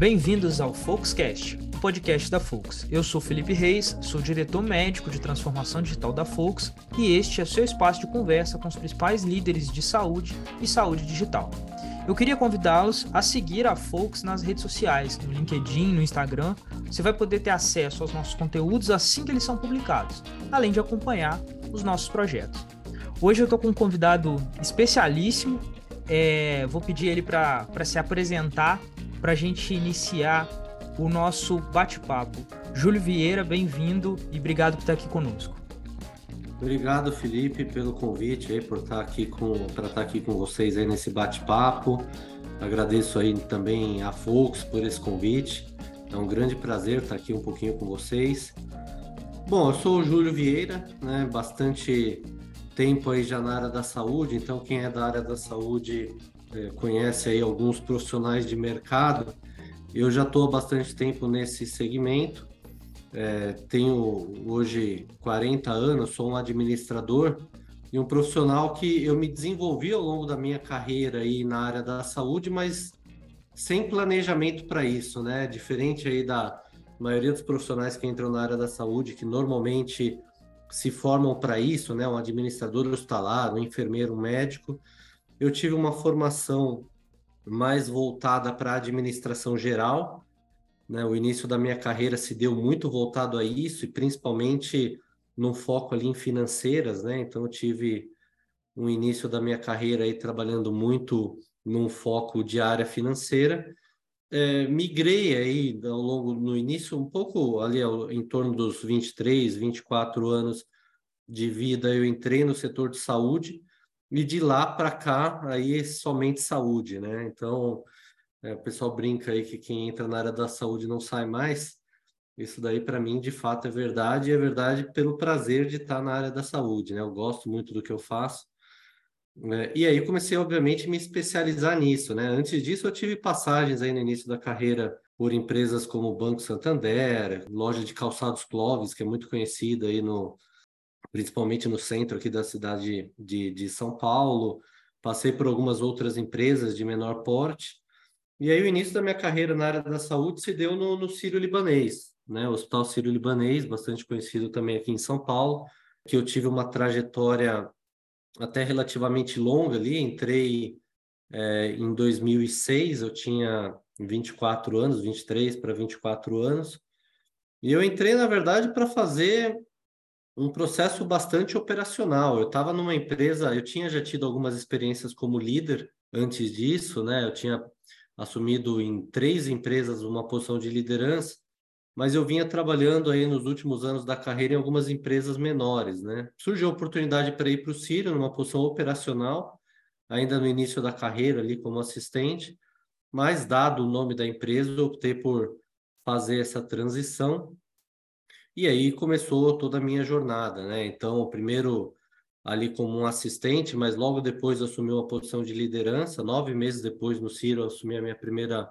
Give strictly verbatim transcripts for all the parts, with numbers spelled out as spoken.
Bem-vindos ao FOLKSCast, o podcast da Folks. Eu sou Felipe Reis, sou diretor médico de transformação digital da Folks e este é seu espaço de conversa com os principais líderes de saúde e saúde digital. Eu queria convidá-los a seguir a Folks nas redes sociais, no LinkedIn, no Instagram. Você vai poder ter acesso aos nossos conteúdos assim que eles são publicados, além de acompanhar os nossos projetos. Hoje eu estou com um convidado especialíssimo, é, vou pedir ele para se apresentar, para a gente iniciar o nosso bate-papo. Júlio Vieira, bem-vindo e obrigado por estar aqui conosco. Obrigado, Felipe, pelo convite, aí, por estar aqui com, pra estar aqui com vocês aí nesse bate-papo. Agradeço aí também a Folks por esse convite. É um grande prazer estar aqui um pouquinho com vocês. Bom, eu sou o Júlio Vieira, né, bastante tempo aí já na área da saúde, então quem é da área da saúde é, conhece aí alguns profissionais de mercado. Eu já estou há bastante tempo nesse segmento. É, tenho hoje quarenta anos, sou um administrador e um profissional que eu me desenvolvi ao longo da minha carreira aí na área da saúde, mas sem planejamento para isso, né? Diferente aí da maioria dos profissionais que entram na área da saúde, que normalmente se formam para isso, né? Um administrador hospitalar, um enfermeiro, um médico. Eu tive uma formação mais voltada para a administração geral. O início da minha carreira se deu muito voltado a isso e principalmente num foco ali em financeiras, né? Então eu tive um início da minha carreira aí trabalhando muito num foco de área financeira. É, migrei aí ao longo, no início, um pouco ali em torno dos vinte e três, vinte e quatro anos de vida, eu entrei no setor de saúde e de lá para cá aí somente saúde, né? Então É, o pessoal brinca aí que quem entra na área da saúde não sai mais. Isso daí, para mim, de fato, é verdade. E é verdade pelo prazer de estar na área da saúde, né? Eu gosto muito do que eu faço. É, e aí comecei, obviamente, a me especializar nisso, né? Antes disso, eu tive passagens aí no início da carreira por empresas como o Banco Santander, loja de calçados Clóvis, que é muito conhecida aí, no, principalmente no centro aqui da cidade de, de São Paulo. Passei por algumas outras empresas de menor porte. E aí o início da minha carreira na área da saúde se deu no, no Sírio-Libanês, né? O Hospital Sírio-Libanês, bastante conhecido também aqui em São Paulo, que eu tive uma trajetória até relativamente longa ali. Entrei é, em dois mil e seis, eu tinha vinte e quatro anos, vinte e três para vinte e quatro anos, e eu entrei, na verdade, para fazer um processo bastante operacional. Eu estava numa empresa, eu tinha já tido algumas experiências como líder antes disso, né? Eu tinha assumido em três empresas uma posição de liderança, mas eu vinha trabalhando aí nos últimos anos da carreira em algumas empresas menores, né? Surgiu a oportunidade para ir para o Sírio numa posição operacional, ainda no início da carreira ali como assistente, mas dado o nome da empresa, eu optei por fazer essa transição e aí começou toda a minha jornada, né? Então, primeiro ali como um assistente, mas logo depois assumiu uma posição de liderança. Nove meses depois, no Sírio, eu assumi a minha primeira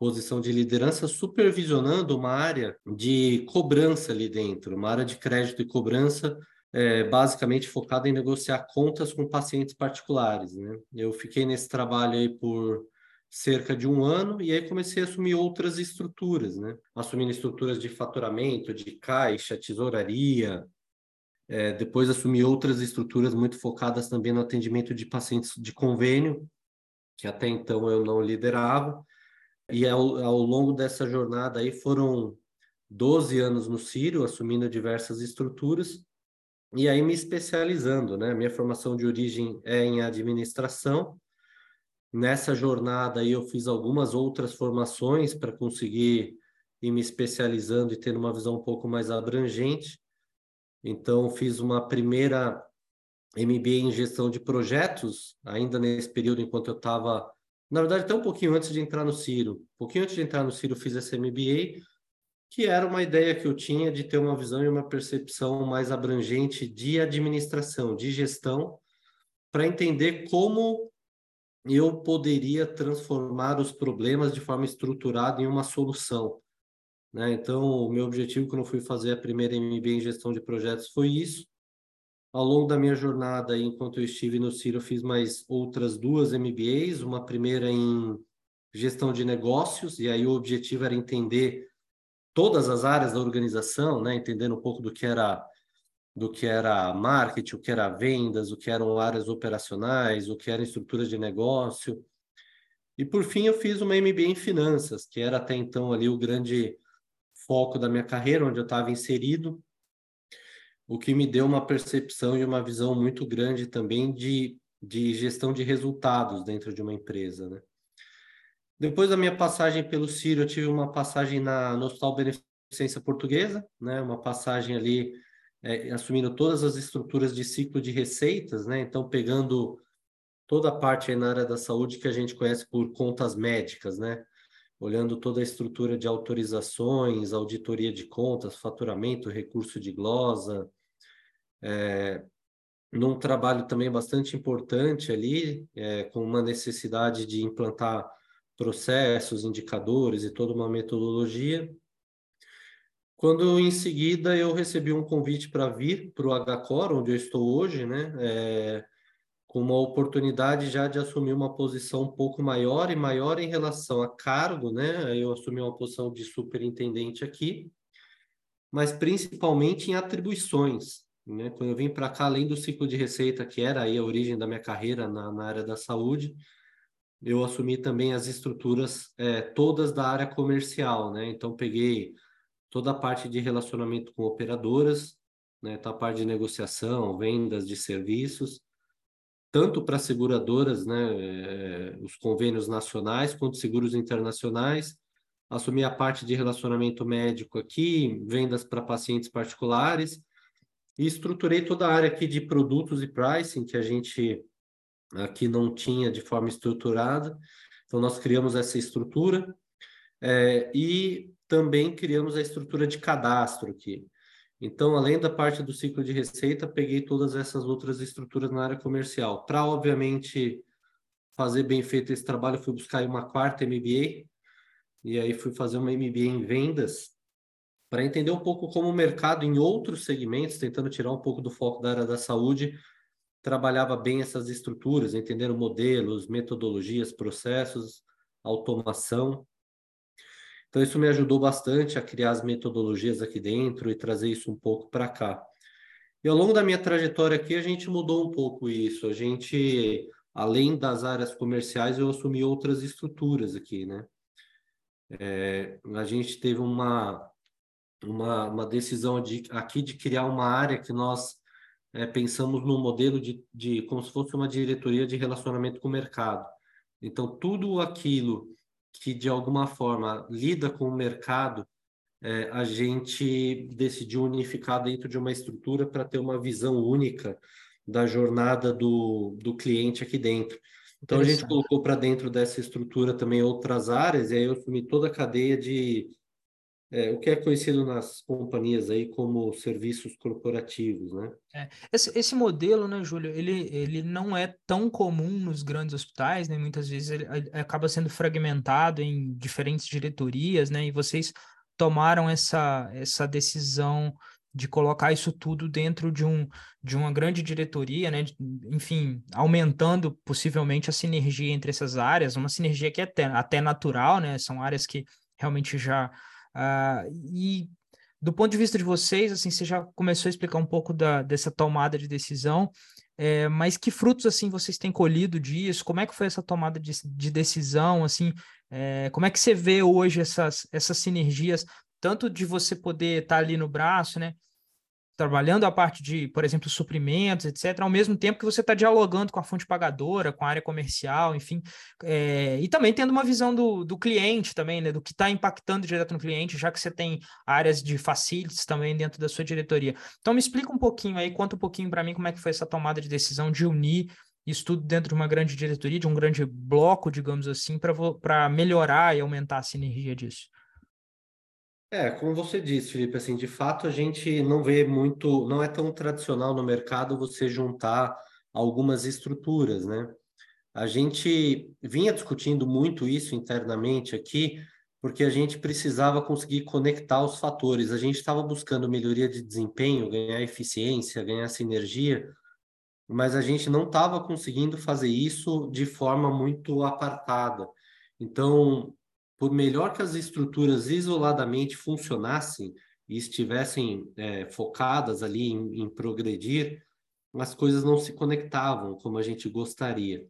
posição de liderança, supervisionando uma área de cobrança ali dentro, uma área de crédito e cobrança, é, basicamente focada em negociar contas com pacientes particulares, né? Eu fiquei nesse trabalho aí por cerca de um ano, e aí comecei a assumir outras estruturas, né? Assumindo estruturas de faturamento, de caixa, tesouraria. É, depois assumi outras estruturas muito focadas também no atendimento de pacientes de convênio, que até então eu não liderava. E ao, ao longo dessa jornada aí foram doze anos no Sírio, assumindo diversas estruturas e aí me especializando, né? Minha formação de origem é em administração. Nessa jornada aí eu fiz algumas outras formações para conseguir ir me especializando e ter uma visão um pouco mais abrangente. Então, fiz uma primeira M B A em gestão de projetos, ainda nesse período enquanto eu estava, na verdade, até um pouquinho antes de entrar no Sírio. Um pouquinho antes de entrar no Sírio, fiz essa M B A, que era uma ideia que eu tinha de ter uma visão e uma percepção mais abrangente de administração, de gestão, para entender como eu poderia transformar os problemas de forma estruturada em uma solução, né? Então, o meu objetivo quando eu fui fazer a primeira M B A em gestão de projetos foi isso. Ao longo da minha jornada, enquanto eu estive no Sírio, eu fiz mais outras duas M B As, uma primeira em gestão de negócios, e aí o objetivo era entender todas as áreas da organização, né? Entendendo um pouco do que era do que era marketing, o que era vendas, o que eram áreas operacionais, o que era estrutura de negócio. E, por fim, eu fiz uma M B A em finanças, que era até então ali o grande foco da minha carreira, onde eu estava inserido, o que me deu uma percepção e uma visão muito grande também de, de gestão de resultados dentro de uma empresa, né? Depois da minha passagem pelo Sírio, eu tive uma passagem na, no Hospital Beneficência Portuguesa, né? Uma passagem ali é, assumindo todas as estruturas de ciclo de receitas, né? Então, pegando toda a parte aí na área da saúde que a gente conhece por contas médicas, né? Olhando toda a estrutura de autorizações, auditoria de contas, faturamento, recurso de glosa, é, num trabalho também bastante importante ali, é, com uma necessidade de implantar processos, indicadores e toda uma metodologia. Quando, em seguida, eu recebi um convite para vir para o HCor, onde eu estou hoje, né? É, com uma oportunidade já de assumir uma posição um pouco maior e maior em relação a cargo, né? Eu assumi uma posição de superintendente aqui, mas principalmente em atribuições, né? Quando eu vim para cá, além do ciclo de receita, que era aí a origem da minha carreira na, na área da saúde, eu assumi também as estruturas é, todas da área comercial, né? Então, peguei toda a parte de relacionamento com operadoras, né? Tá, a parte de negociação, vendas de serviços, tanto para seguradoras, né? É, os convênios nacionais, quanto seguros internacionais. Assumi a parte de relacionamento médico aqui, vendas para pacientes particulares, e estruturei toda a área aqui de produtos e pricing, que a gente aqui não tinha de forma estruturada, então nós criamos essa estrutura, é, e também criamos a estrutura de cadastro aqui. Então, além da parte do ciclo de receita, peguei todas essas outras estruturas na área comercial. Para, obviamente, fazer bem feito esse trabalho, fui buscar uma quarta M B A, e aí fui fazer uma M B A em vendas, para entender um pouco como o mercado em outros segmentos, tentando tirar um pouco do foco da área da saúde, trabalhava bem essas estruturas, entendendo modelos, metodologias, processos, automação. Então, isso me ajudou bastante a criar as metodologias aqui dentro e trazer isso um pouco para cá. E ao longo da minha trajetória aqui, a gente mudou um pouco isso. A gente, além das áreas comerciais, eu assumi outras estruturas aqui, né? É, a gente teve uma, uma, uma decisão de, aqui de criar uma área que nós É, pensamos num modelo de, de como se fosse uma diretoria de relacionamento com o mercado. Então, tudo aquilo que, de alguma forma, lida com o mercado, é, a gente decidiu unificar dentro de uma estrutura para ter uma visão única da jornada do, do cliente aqui dentro. Então, a gente colocou para dentro dessa estrutura também outras áreas, e aí eu assumi toda a cadeia de... É, o que é conhecido nas companhias aí como serviços corporativos, né? É, esse, esse modelo, né, Júlio, ele, ele não é tão comum nos grandes hospitais, né? Muitas vezes ele, ele acaba sendo fragmentado em diferentes diretorias, né? E vocês tomaram essa, essa decisão de colocar isso tudo dentro de, um, de uma grande diretoria, né? Enfim, aumentando possivelmente a sinergia entre essas áreas, uma sinergia que é até, até natural, né? São áreas que realmente já... Uh, e do ponto de vista de vocês, assim, você já começou a explicar um pouco da, dessa tomada de decisão, é, mas que frutos, assim, vocês têm colhido disso? Como é que foi essa tomada de, de decisão, assim, é, como é que você vê hoje essas, essas sinergias, tanto de você poder estar tá ali no braço, né, trabalhando a parte de, por exemplo, suprimentos, etcétera, ao mesmo tempo que você está dialogando com a fonte pagadora, com a área comercial, enfim, é, e também tendo uma visão do, do cliente também, né, do que está impactando direto no cliente, já que você tem áreas de facilities também dentro da sua diretoria. Então me explica um pouquinho aí, conta um pouquinho para mim como é que foi essa tomada de decisão de unir isso tudo dentro de uma grande diretoria, de um grande bloco, digamos assim, para melhorar e aumentar a sinergia disso. É, como você disse, Felipe, assim, de fato a gente não vê muito, não é tão tradicional no mercado você juntar algumas estruturas, né? A gente vinha discutindo muito isso internamente aqui, porque a gente precisava conseguir conectar os fatores. A gente estava buscando melhoria de desempenho, ganhar eficiência, ganhar sinergia, mas a gente não estava conseguindo fazer isso de forma muito apartada. Então, por melhor que as estruturas isoladamente funcionassem e estivessem é, focadas ali em, em progredir, as coisas não se conectavam como a gente gostaria.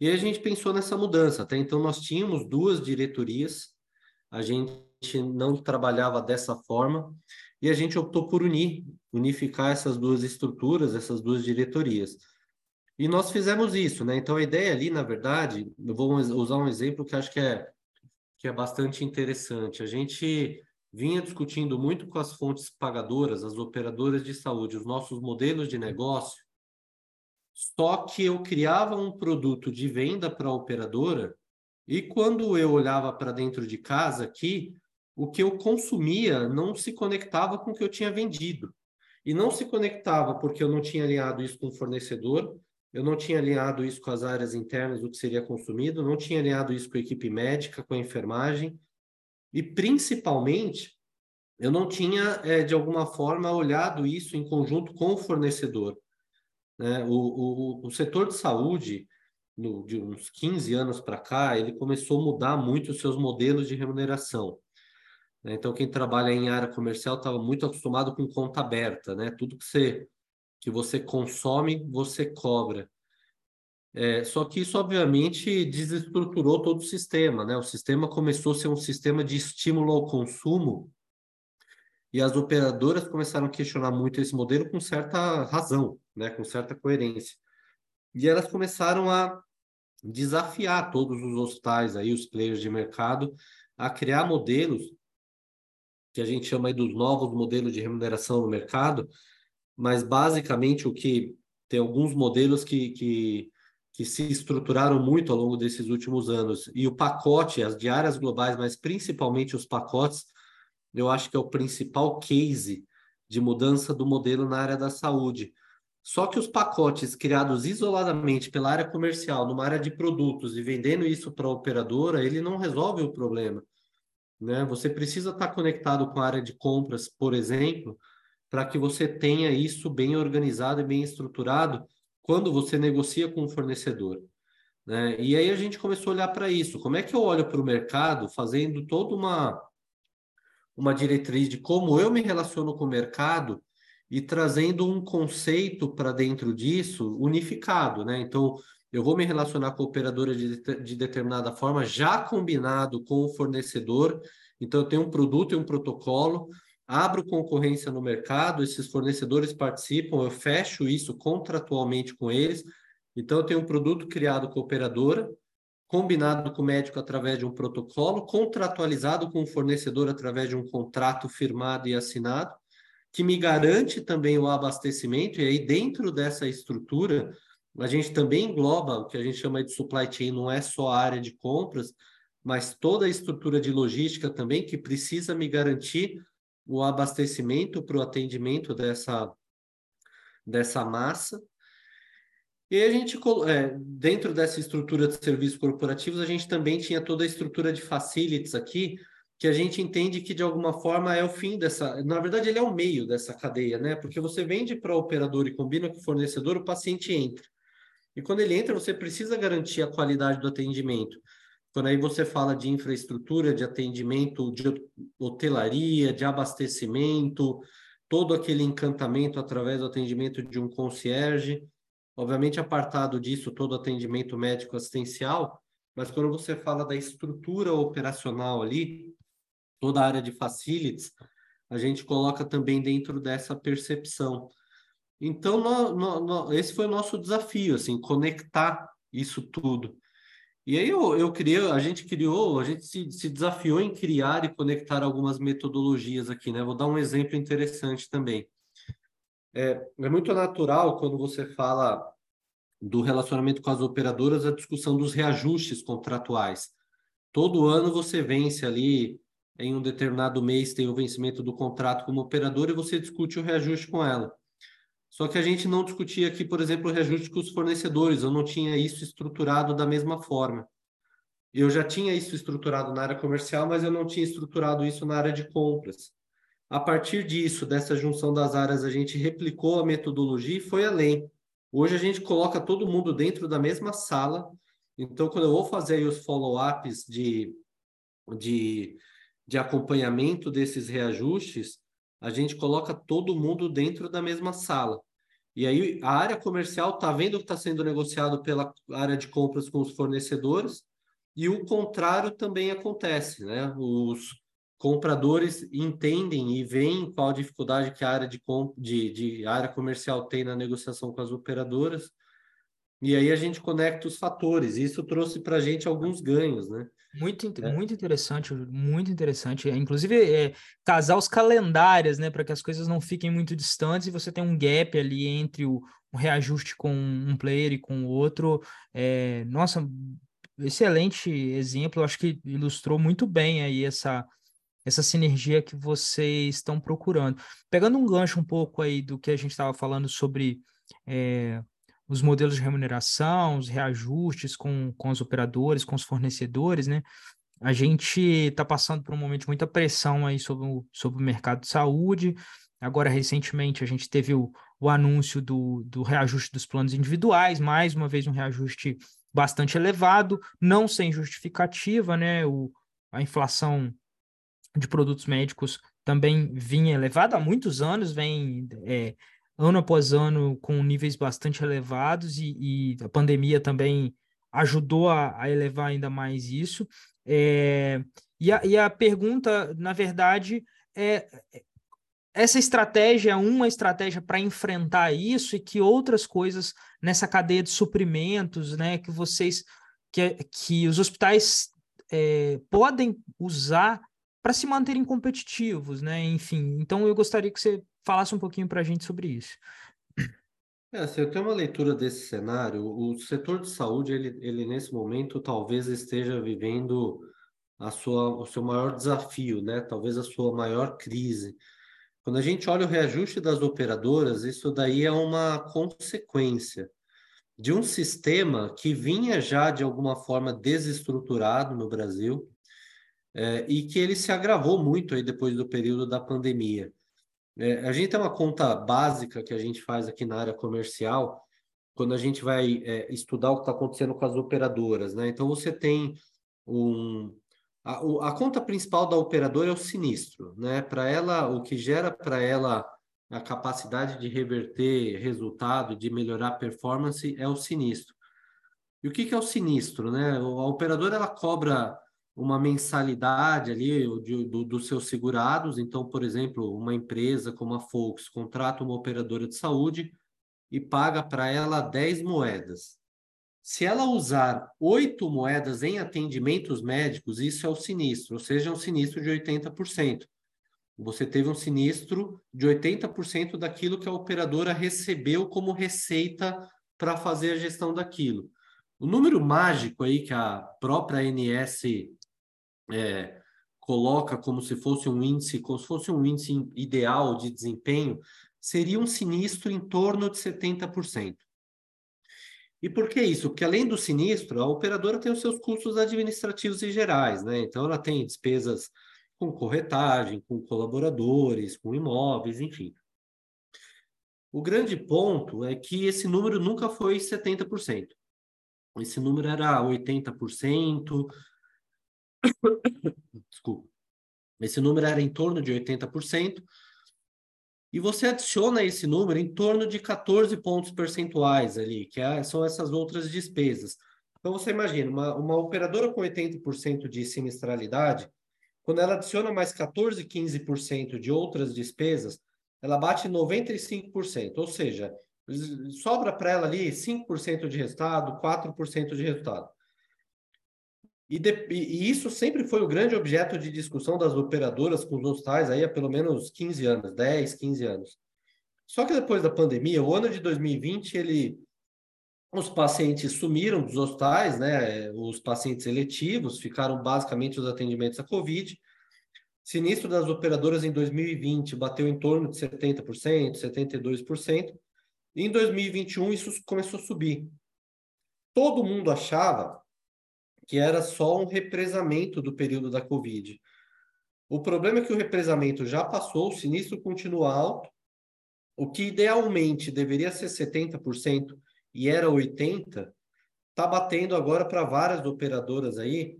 E a gente pensou nessa mudança. Até então, nós tínhamos duas diretorias, a gente não trabalhava dessa forma, e a gente optou por unir, unificar essas duas estruturas, essas duas diretorias. E nós fizemos isso, né? Então, a ideia ali, na verdade, eu vou usar um exemplo que acho que é, que é bastante interessante. A gente vinha discutindo muito com as fontes pagadoras, as operadoras de saúde, os nossos modelos de negócio, só que eu criava um produto de venda para a operadora e quando eu olhava para dentro de casa aqui, o que eu consumia não se conectava com o que eu tinha vendido. E não se conectava porque eu não tinha alinhado isso com o fornecedor, eu não tinha alinhado isso com as áreas internas do que seria consumido, não tinha alinhado isso com a equipe médica, com a enfermagem, e principalmente eu não tinha, é, de alguma forma, olhado isso em conjunto com o fornecedor. Né? O, o, o setor de saúde, no, de uns quinze anos para cá, ele começou a mudar muito os seus modelos de remuneração. Né? Então, quem trabalha em área comercial estava muito acostumado com conta aberta, né? Tudo que você... que você consome, você cobra. É, só que isso, obviamente, desestruturou todo o sistema, né? O sistema começou a ser um sistema de estímulo ao consumo e as operadoras começaram a questionar muito esse modelo com certa razão, né? Com certa coerência. E elas começaram a desafiar todos os hospitais, aí, os players de mercado, a criar modelos, que a gente chama aí dos novos modelos de remuneração no mercado, mas basicamente o que tem alguns modelos que, que, que se estruturaram muito ao longo desses últimos anos. E o pacote, as diárias globais, mas principalmente os pacotes, eu acho que é o principal case de mudança do modelo na área da saúde. Só que os pacotes criados isoladamente pela área comercial, numa área de produtos e vendendo isso para a operadora, ele não resolve o problema. Né? Você precisa estar conectado com a área de compras, por exemplo, para que você tenha isso bem organizado e bem estruturado quando você negocia com o fornecedor. Né? E aí a gente começou a olhar para isso. Como é que eu olho para o mercado fazendo toda uma, uma diretriz de como eu me relaciono com o mercado e trazendo um conceito para dentro disso unificado. Né? Então, eu vou me relacionar com a operadora de, de determinada forma, já combinado com o fornecedor. Então, eu tenho um produto e um protocolo, abro concorrência no mercado, esses fornecedores participam, eu fecho isso contratualmente com eles. Então, eu tenho um produto criado com a operadora, combinado com o médico através de um protocolo, contratualizado com o fornecedor através de um contrato firmado e assinado, que me garante também o abastecimento. E aí, dentro dessa estrutura, a gente também engloba o que a gente chama de supply chain, não é só a área de compras, mas toda a estrutura de logística também, que precisa me garantir o abastecimento para o atendimento dessa, dessa massa. E a gente, é, dentro dessa estrutura de serviços corporativos, a gente também tinha toda a estrutura de facilities aqui, que a gente entende que, de alguma forma, é o fim dessa... Na verdade, ele é o meio dessa cadeia, né? Porque você vende para o operador e combina com o fornecedor, o paciente entra. E quando ele entra, você precisa garantir a qualidade do atendimento. Quando aí você fala de infraestrutura, de atendimento, de hotelaria, de abastecimento, todo aquele encantamento através do atendimento de um concierge, obviamente apartado disso todo atendimento médico assistencial, mas quando você fala da estrutura operacional ali, toda a área de facilities, a gente coloca também dentro dessa percepção. Então, no, no, no, esse foi o nosso desafio, assim, conectar isso tudo. E aí eu, eu criei, a gente criou, a gente se, se desafiou em criar e conectar algumas metodologias aqui, né? Vou dar um exemplo interessante também. É, é muito natural quando você fala do relacionamento com as operadoras a discussão dos reajustes contratuais. Todo ano você vence ali, em um determinado mês tem o vencimento do contrato como operadora e você discute o reajuste com ela. Só que a gente não discutia aqui, por exemplo, o reajuste com os fornecedores. Eu não tinha isso estruturado da mesma forma. Eu já tinha isso estruturado na área comercial, mas eu não tinha estruturado isso na área de compras. A partir disso, dessa junção das áreas, a gente replicou a metodologia e foi além. Hoje a gente coloca todo mundo dentro da mesma sala Então, quando eu vou fazer os follow-ups de, de, de acompanhamento desses reajustes, a gente coloca todo mundo dentro da mesma sala. E aí a área comercial está vendo o que está sendo negociado pela área de compras com os fornecedores, e o contrário também acontece, né? Os compradores entendem e veem qual dificuldade que a área de, de, de área comercial tem na negociação com as operadoras, e aí a gente conecta os fatores. Isso trouxe para a gente alguns ganhos, né? Muito, é. muito interessante, muito interessante. Inclusive, é, casar os calendários, né? Para que as coisas não fiquem muito distantes e você tem um gap ali entre o, o reajuste com um player e com o outro. É, nossa, excelente exemplo. Eu acho que ilustrou muito bem aí essa... essa sinergia que vocês estão procurando. Pegando um gancho um pouco aí do que a gente estava falando sobre é, os modelos de remuneração, os reajustes com, com os operadores, com os fornecedores, né? A gente está passando por um momento de muita pressão aí sobre o, sobre o mercado de saúde. Agora, recentemente, a gente teve o, o anúncio do, do reajuste dos planos individuais, mais uma vez um reajuste bastante elevado, não sem justificativa, né? O, a inflação de produtos médicos também vinha elevado há muitos anos, vem é, ano após ano com níveis bastante elevados, e, e a pandemia também ajudou a, a elevar ainda mais isso. É, e, a, e a pergunta, na verdade, é essa estratégia é uma estratégia para enfrentar isso, e que outras coisas nessa cadeia de suprimentos, né, que vocês, que, que os hospitais é, podem usar para se manterem competitivos, né? Enfim, então eu gostaria que você falasse um pouquinho para a gente sobre isso. É, assim, eu tenho uma leitura desse cenário. O setor de saúde, ele, ele nesse momento, talvez esteja vivendo a sua, o seu maior desafio, né? Talvez a sua maior crise. Quando a gente olha o reajuste das operadoras, isso daí é uma consequência de um sistema que vinha já, de alguma forma, desestruturado no Brasil, É, e que ele se agravou muito aí depois do período da pandemia. É, a gente tem uma conta básica que a gente faz aqui na área comercial, quando a gente vai é, estudar o que está acontecendo com as operadoras, né? Então, você tem um... A, a conta principal da operadora é o sinistro, né? Para ela, o que gera para ela a capacidade de reverter resultado, de melhorar a performance, é o sinistro. E o que, que é o sinistro, né? A operadora, ela cobra uma mensalidade ali dos do seus segurados. Então, por exemplo, uma empresa como a Folks contrata uma operadora de saúde e paga para ela dez moedas. Se ela usar oito moedas em atendimentos médicos, isso é o sinistro, ou seja, é um sinistro de oitenta por cento. Você teve um sinistro de oitenta por cento daquilo que a operadora recebeu como receita para fazer a gestão daquilo. O número mágico aí que a própria A N S É, coloca como se fosse um índice, como se fosse um índice ideal de desempenho, seria um sinistro em torno de setenta por cento. E por que isso? Porque além do sinistro, a operadora tem os seus custos administrativos e gerais, né? Então ela tem despesas com corretagem, com colaboradores, com imóveis, enfim. O grande ponto é que esse número nunca foi setenta por cento. Esse número era oitenta por cento, Desculpa. Esse número era em torno de oitenta por cento, e você adiciona esse número em torno de catorze pontos percentuais ali, que é, são essas outras despesas. Então você imagina, uma, uma operadora com oitenta por cento de sinistralidade, quando ela adiciona mais catorze, quinze por cento de outras despesas, ela bate noventa e cinco por cento, ou seja, sobra para ela ali cinco por cento de resultado, quatro por cento de resultado. E, de, e isso sempre foi o grande objeto de discussão das operadoras com os hospitais aí há pelo menos quinze anos, dez, quinze anos. Só que depois da pandemia, o ano de dois mil e vinte, ele, os pacientes sumiram dos hospitais, né? Os pacientes eletivos, ficaram basicamente os atendimentos à Covid. Sinistro das operadoras em dois mil e vinte bateu em torno de setenta por cento, setenta e dois por cento. E em dois mil e vinte e um isso começou a subir. Todo mundo achava que era só um represamento do período da Covid. O problema é que o represamento já passou, o sinistro continua alto, o que idealmente deveria ser setenta por cento e era oitenta por cento, está batendo agora para várias operadoras aí,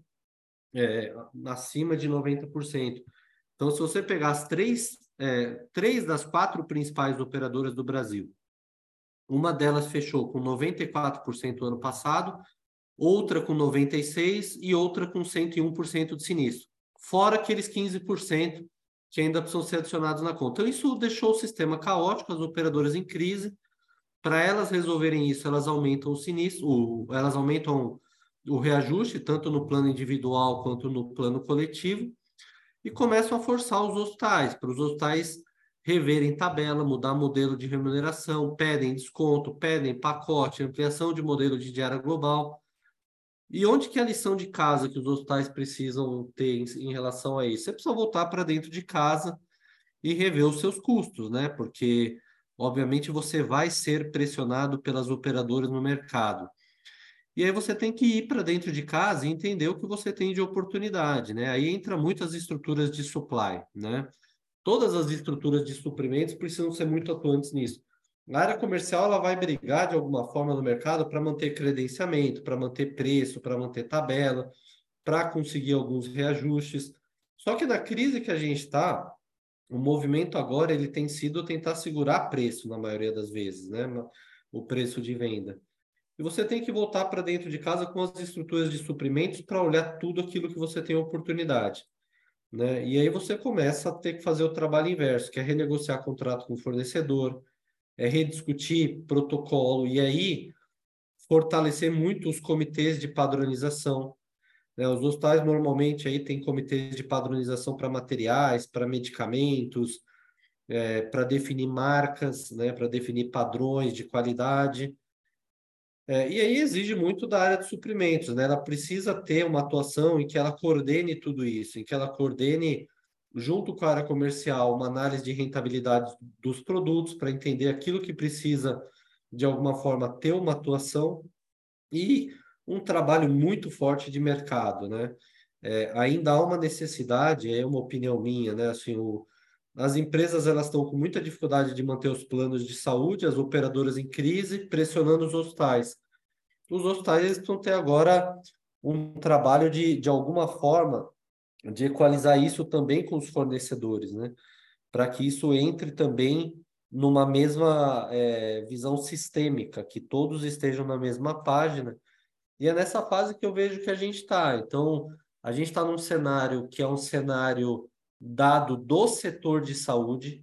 é, acima de noventa por cento. Então, se você pegar as três, é, três das quatro principais operadoras do Brasil, uma delas fechou com noventa e quatro por cento ano passado, outra com noventa e seis por cento e outra com cento e um por cento de sinistro, fora aqueles quinze por cento que ainda precisam ser adicionados na conta. Então, isso deixou o sistema caótico, as operadoras em crise. Para elas resolverem isso, elas aumentam o sinistro, o, elas aumentam o reajuste, tanto no plano individual quanto no plano coletivo, e começam a forçar os hospitais, para os hospitais reverem tabela, mudar modelo de remuneração, pedem desconto, pedem pacote, ampliação de modelo de diária global. E onde que é a lição de casa que os hospitais precisam ter em, em relação a isso? Você precisa voltar para dentro de casa e rever os seus custos, né? Porque, obviamente, você vai ser pressionado pelas operadoras no mercado. E aí você tem que ir para dentro de casa e entender o que você tem de oportunidade, né? Aí entra muitas estruturas de supply, né? Todas as estruturas de suprimentos precisam ser muito atuantes nisso. A área comercial ela vai brigar de alguma forma no mercado para manter credenciamento, para manter preço, para manter tabela, para conseguir alguns reajustes. Só que na crise que a gente está, o movimento agora ele tem sido tentar segurar preço na maioria das vezes, né? O preço de venda. E você tem que voltar para dentro de casa com as estruturas de suprimentos para olhar tudo aquilo que você tem oportunidade, né? E aí você começa a ter que fazer o trabalho inverso, que é renegociar contrato com o fornecedor, é rediscutir protocolo e aí fortalecer muito os comitês de padronização, né? Os hospitais normalmente aí tem comitês de padronização para materiais, para medicamentos, é, para definir marcas, né? Para definir padrões de qualidade. É, e aí exige muito da área de suprimentos, né? Ela precisa ter uma atuação em que ela coordene tudo isso, em que ela coordene, junto com a área comercial, uma análise de rentabilidade dos produtos para entender aquilo que precisa, de alguma forma, ter uma atuação e um trabalho muito forte de mercado, né? É, ainda há uma necessidade, é uma opinião minha, né? Assim, o, as empresas elas estão com muita dificuldade de manter os planos de saúde, as operadoras em crise, pressionando os hospitais. Os hospitais eles precisam ter agora um trabalho de, de alguma forma, de equalizar isso também com os fornecedores, né? Para que isso entre também numa mesma é, visão sistêmica, que todos estejam na mesma página. E é nessa fase que eu vejo que a gente está. Então, a gente está num cenário que é um cenário dado do setor de saúde,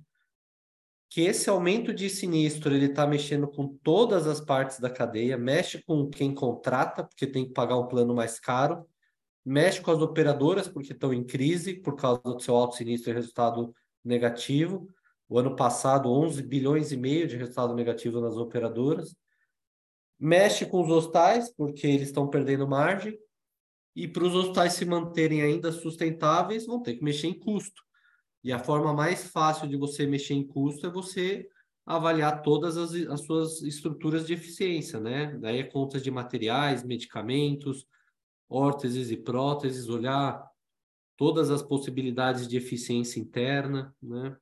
que esse aumento de sinistro ele está mexendo com todas as partes da cadeia, mexe com quem contrata, porque tem que pagar um plano mais caro, mexe com as operadoras, porque estão em crise por causa do seu alto sinistro e resultado negativo. O ano passado, onze bilhões e meio de resultado negativo nas operadoras. Mexe com os hospitais, porque eles estão perdendo margem. E para os hospitais se manterem ainda sustentáveis, vão ter que mexer em custo. E a forma mais fácil de você mexer em custo é você avaliar todas as, as suas estruturas de eficiência, né? Daí é contas de materiais, medicamentos, órteses e próteses, olhar todas as possibilidades de eficiência interna, né?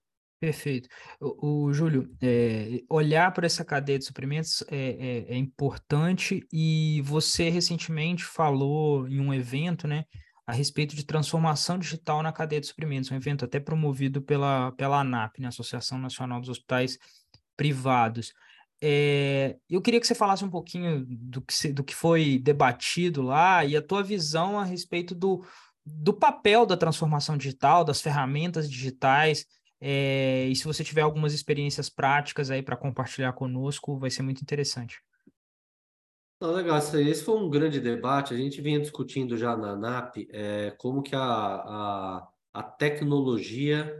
Perfeito. O, o Júlio, é, olhar para essa cadeia de suprimentos é, é, é importante e você recentemente falou em um evento, né, a respeito de transformação digital na cadeia de suprimentos, um evento até promovido pela, pela ANAHP, né, Associação Nacional dos Hospitais Privados. É, eu queria que você falasse um pouquinho do que, se, do que foi debatido lá e a tua visão a respeito do, do papel da transformação digital, das ferramentas digitais, é, e se você tiver algumas experiências práticas aí para compartilhar conosco, vai ser muito interessante. Não, legal, esse foi um grande debate, a gente vinha discutindo já na ANAHP é, como que a, a, a tecnologia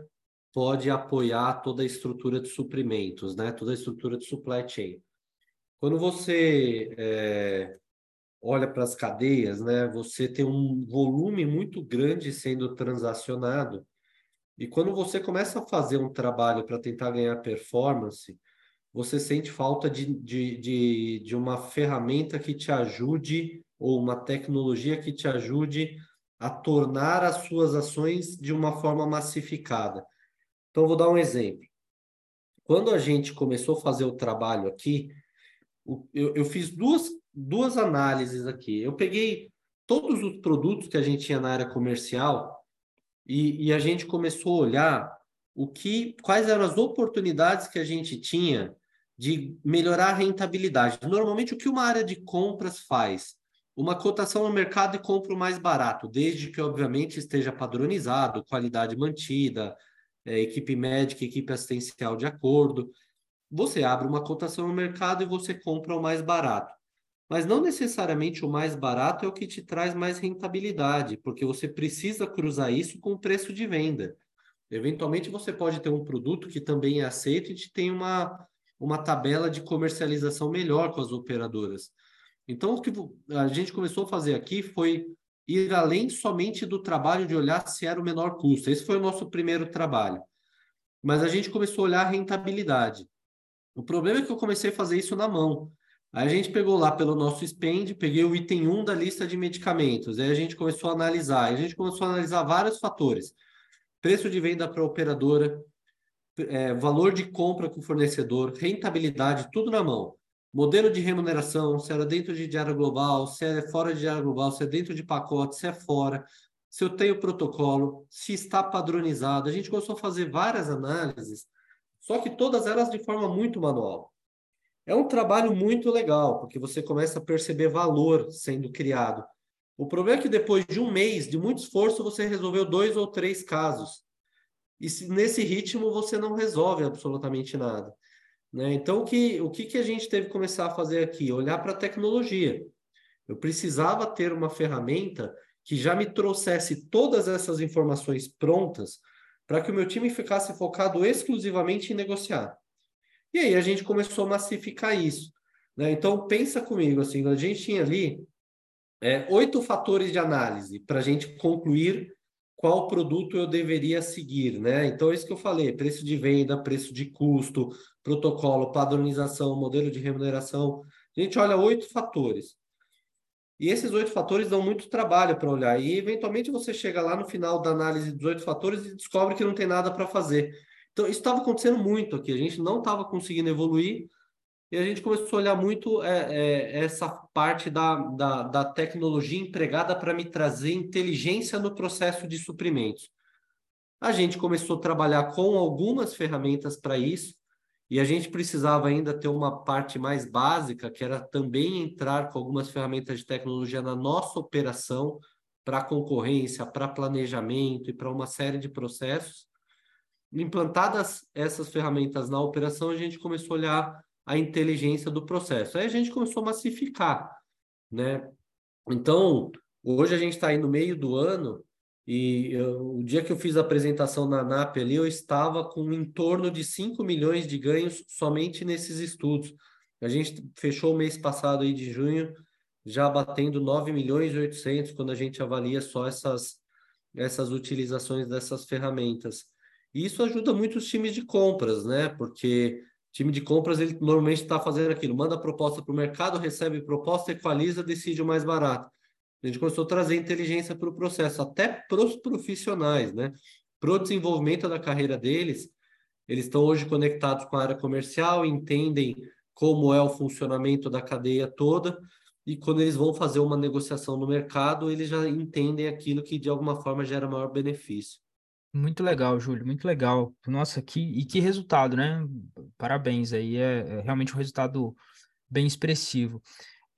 pode apoiar toda a estrutura de suprimentos, né? Toda a estrutura de supply chain. Quando você é, olha para as cadeias, né? Você tem um volume muito grande sendo transacionado e quando você começa a fazer um trabalho para tentar ganhar performance, você sente falta de, de, de, de uma ferramenta que te ajude ou uma tecnologia que te ajude a tornar as suas ações de uma forma massificada. Então, vou dar um exemplo. Quando a gente começou a fazer o trabalho aqui, eu, eu fiz duas, duas análises aqui. Eu peguei todos os produtos que a gente tinha na área comercial e, e a gente começou a olhar o que, quais eram as oportunidades que a gente tinha de melhorar a rentabilidade. Normalmente, o que uma área de compras faz? Uma cotação ao mercado e compra o mais barato, desde que, obviamente, esteja padronizado, qualidade mantida, é, equipe médica, equipe assistencial de acordo. Você abre uma cotação no mercado e você compra o mais barato. Mas não necessariamente o mais barato é o que te traz mais rentabilidade, porque você precisa cruzar isso com o preço de venda. Eventualmente, você pode ter um produto que também é aceito e te tem uma, uma tabela de comercialização melhor com as operadoras. Então, o que a gente começou a fazer aqui foi ir além somente do trabalho de olhar se era o menor custo. Esse foi o nosso primeiro trabalho. Mas a gente começou a olhar a rentabilidade. O problema é que eu comecei a fazer isso na mão. Aí a gente pegou lá pelo nosso SPEND, peguei o item um da lista de medicamentos. Aí a gente começou a analisar. Aí a gente começou a analisar vários fatores. Preço de venda para a operadora, é, valor de compra com o fornecedor, rentabilidade, tudo na mão. Modelo de remuneração, se era dentro de diário global, se é fora de diário global, se é dentro de pacote, se é fora, se eu tenho protocolo, se está padronizado. A gente começou a fazer várias análises, só que todas elas de forma muito manual. É um trabalho muito legal, porque você começa a perceber valor sendo criado. O problema é que depois de um mês, de muito esforço, você resolveu dois ou três casos. E nesse ritmo você não resolve absolutamente nada. Né? Então, o, que, o que, que a gente teve que começar a fazer aqui? Olhar para a tecnologia. Eu precisava ter uma ferramenta que já me trouxesse todas essas informações prontas para que o meu time ficasse focado exclusivamente em negociar. E aí a gente começou a massificar isso. Né? Então, pensa comigo, assim, a gente tinha ali é, oito fatores de análise para a gente concluir qual produto eu deveria seguir, né? Então, é isso que eu falei, preço de venda, preço de custo, protocolo, padronização, modelo de remuneração. A gente olha oito fatores. E esses oito fatores dão muito trabalho para olhar. E, eventualmente, você chega lá no final da análise dos oito fatores e descobre que não tem nada para fazer. Então, isso estava acontecendo muito aqui. A gente não estava conseguindo evoluir e a gente começou a olhar muito é, é, essa parte da, da, da tecnologia empregada para me trazer inteligência no processo de suprimentos. A gente começou a trabalhar com algumas ferramentas para isso e a gente precisava ainda ter uma parte mais básica, que era também entrar com algumas ferramentas de tecnologia na nossa operação para concorrência, para planejamento e para uma série de processos. Implantadas essas ferramentas na operação, a gente começou a olhar a inteligência do processo. Aí a gente começou a massificar, né? Então, hoje a gente está aí no meio do ano e eu, o dia que eu fiz a apresentação na ANAHP ali, eu estava com em torno de cinco milhões de ganhos somente nesses estudos. A gente fechou o mês passado aí de junho, já batendo nove milhões e oitocentos quando a gente avalia só essas, essas utilizações dessas ferramentas. E isso ajuda muito os times de compras, né? Porque o time de compras, ele normalmente está fazendo aquilo, manda proposta para o mercado, recebe proposta, equaliza, decide o mais barato. A gente começou a trazer inteligência para o processo, até para os profissionais, né? Para o desenvolvimento da carreira deles, eles estão hoje conectados com a área comercial, entendem como é o funcionamento da cadeia toda, e quando eles vão fazer uma negociação no mercado, eles já entendem aquilo que, de alguma forma, gera maior benefício. Muito legal, Júlio, muito legal. Nossa, que, e que resultado, né? Parabéns aí, é, é realmente um resultado bem expressivo.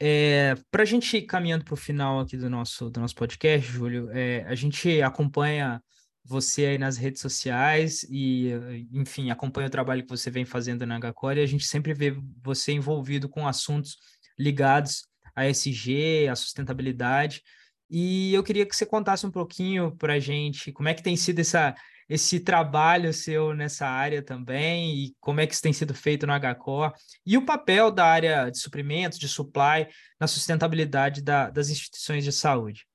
É, para a gente ir caminhando para o final aqui do nosso, do nosso podcast, Júlio, é, a gente acompanha você aí nas redes sociais e, enfim, acompanha o trabalho que você vem fazendo na HCor e a gente sempre vê você envolvido com assuntos ligados à E S G, à sustentabilidade. E eu queria que você contasse um pouquinho para a gente como é que tem sido essa, esse trabalho seu nessa área também e como é que isso tem sido feito no HCor e o papel da área de suprimentos, de supply, na sustentabilidade da, das instituições de saúde.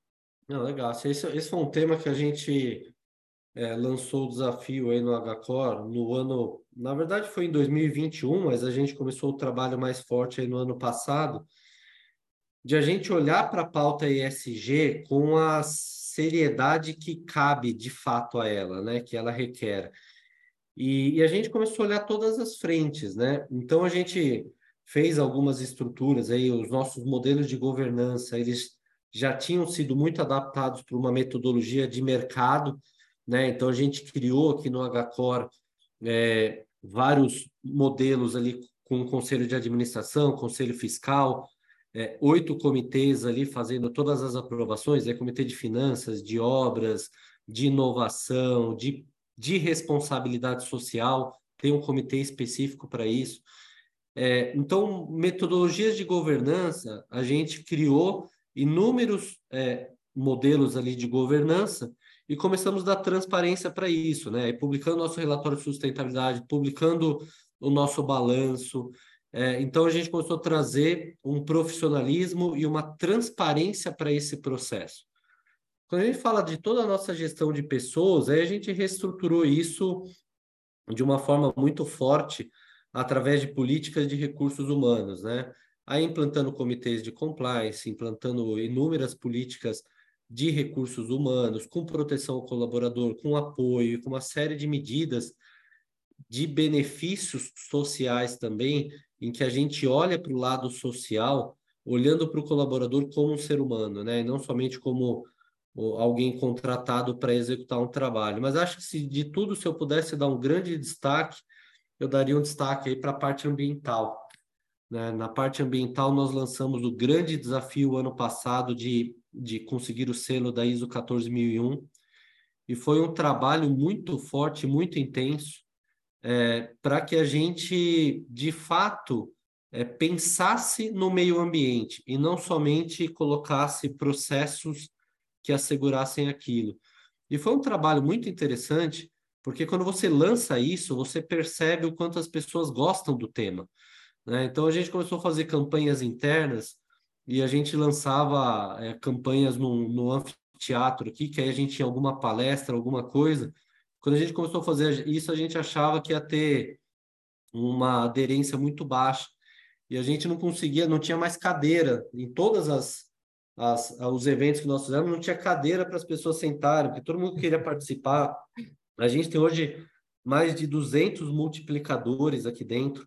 Não, legal. Esse, esse foi um tema que a gente é, lançou o desafio aí no HCor no ano... Na verdade, foi em dois mil e vinte e um, mas a gente começou o trabalho mais forte aí no ano passado, de a gente olhar para a pauta E S G com a seriedade que cabe de fato a ela, né? Que ela requer. E, e a gente começou a olhar todas as frentes, né? Então, a gente fez algumas estruturas aí, os nossos modelos de governança, eles já tinham sido muito adaptados para uma metodologia de mercado, né? Então a gente criou aqui no HCor é, vários modelos ali com o conselho de administração, conselho fiscal, é, oito comitês ali fazendo todas as aprovações, é, comitê de finanças, de obras, de inovação, de, de responsabilidade social, tem um comitê específico para isso. É, então, metodologias de governança, a gente criou inúmeros é, modelos ali de governança e começamos a dar transparência para isso, né? E publicando nosso relatório de sustentabilidade, publicando o nosso balanço. É, então, a gente começou a trazer um profissionalismo e uma transparência para esse processo. Quando a gente fala de toda a nossa gestão de pessoas, aí a gente reestruturou isso de uma forma muito forte através de políticas de recursos humanos, né? Aí implantando comitês de compliance, implantando inúmeras políticas de recursos humanos, com proteção ao colaborador, com apoio, com uma série de medidas de benefícios sociais também, em que a gente olha para o lado social, olhando para o colaborador como um ser humano, né? E não somente como alguém contratado para executar um trabalho. Mas acho que se de tudo, se eu pudesse dar um grande destaque, eu daria um destaque aí para a parte ambiental, né? Na parte ambiental, nós lançamos o grande desafio ano passado de, de conseguir o selo da I S O quatorze mil e um, e foi um trabalho muito forte, muito intenso, é, para que a gente, de fato, é, pensasse no meio ambiente e não somente colocasse processos que assegurassem aquilo. E foi um trabalho muito interessante, porque quando você lança isso, você percebe o quanto as pessoas gostam do tema, né? Então, a gente começou a fazer campanhas internas e a gente lançava é, campanhas no, no anfiteatro aqui, que aí a gente tinha alguma palestra, alguma coisa. Quando a gente começou a fazer isso, a gente achava que ia ter uma aderência muito baixa e a gente não conseguia, não tinha mais cadeira em todas as As, os eventos que nós fizemos, não tinha cadeira para as pessoas sentarem, porque todo mundo queria participar. A gente tem hoje mais de duzentos multiplicadores aqui dentro,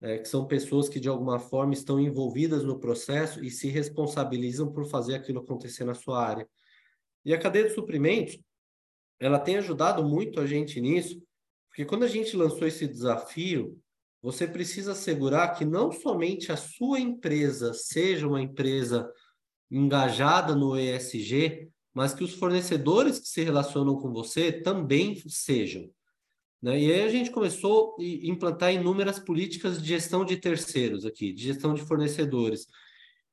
é, que são pessoas que, de alguma forma, estão envolvidas no processo e se responsabilizam por fazer aquilo acontecer na sua área. E a cadeia de suprimentos, ela tem ajudado muito a gente nisso, porque quando a gente lançou esse desafio, você precisa assegurar que não somente a sua empresa seja uma empresa engajada no E S G, mas que os fornecedores que se relacionam com você também sejam, né? E aí a gente começou a implantar inúmeras políticas de gestão de terceiros aqui, de gestão de fornecedores.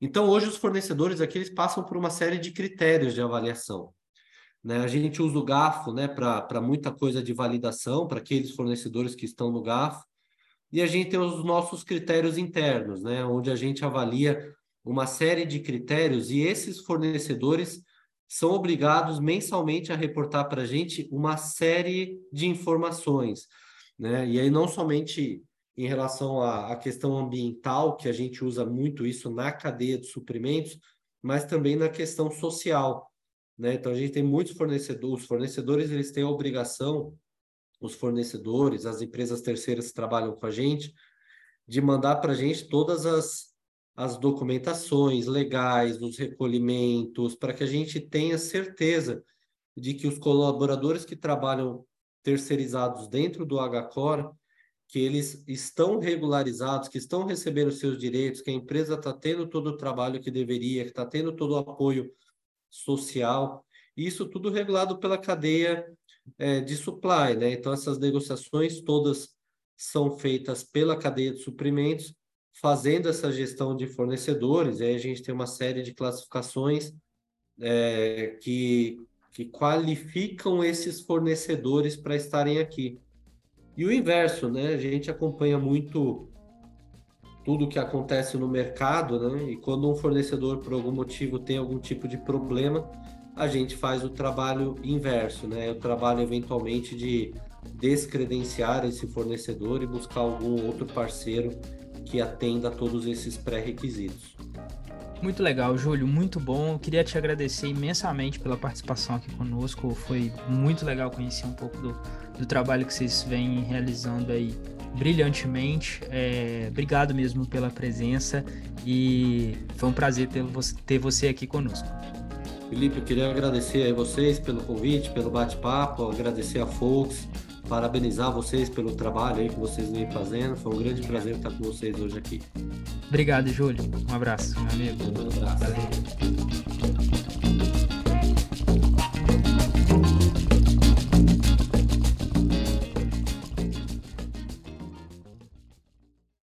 Então, hoje os fornecedores aqui eles passam por uma série de critérios de avaliação, né? A gente usa o GAFO, né, para muita coisa de validação, para aqueles fornecedores que estão no GAFO. E a gente tem os nossos critérios internos, né, onde a gente avalia uma série de critérios, e esses fornecedores são obrigados mensalmente a reportar para a gente uma série de informações, né? E aí não somente em relação à, à questão ambiental, que a gente usa muito isso na cadeia de suprimentos, mas também na questão social, né? Então a gente tem muitos fornecedores, os fornecedores eles têm a obrigação, os fornecedores, as empresas terceiras que trabalham com a gente, de mandar para a gente todas as as documentações legais, os recolhimentos, para que a gente tenha certeza de que os colaboradores que trabalham terceirizados dentro do HCor, que eles estão regularizados, que estão recebendo seus direitos, que a empresa está tendo todo o trabalho que deveria, que está tendo todo o apoio social, isso tudo regulado pela cadeia é, de supply, né? Então, essas negociações todas são feitas pela cadeia de suprimentos, fazendo essa gestão de fornecedores. Aí a gente tem uma série de classificações é, que, que qualificam esses fornecedores para estarem aqui. E o inverso, né? A gente acompanha muito tudo o que acontece no mercado, né? E quando um fornecedor, por algum motivo, tem algum tipo de problema, a gente faz o trabalho inverso, né? O trabalho, eventualmente, de descredenciar esse fornecedor e buscar algum outro parceiro que atenda a todos esses pré-requisitos. Muito legal, Júlio, muito bom. Eu queria te agradecer imensamente pela participação aqui conosco. Foi muito legal conhecer um pouco do, do trabalho que vocês vêm realizando aí brilhantemente. É, obrigado mesmo pela presença e foi um prazer ter você, ter você aqui conosco. Felipe, eu queria agradecer a vocês pelo convite, pelo bate-papo, agradecer a Folks, parabenizar vocês pelo trabalho aí que vocês vêm fazendo. Foi um grande prazer estar com vocês hoje aqui. Obrigado, Júlio. Um abraço, meu amigo. Um abraço. Valeu.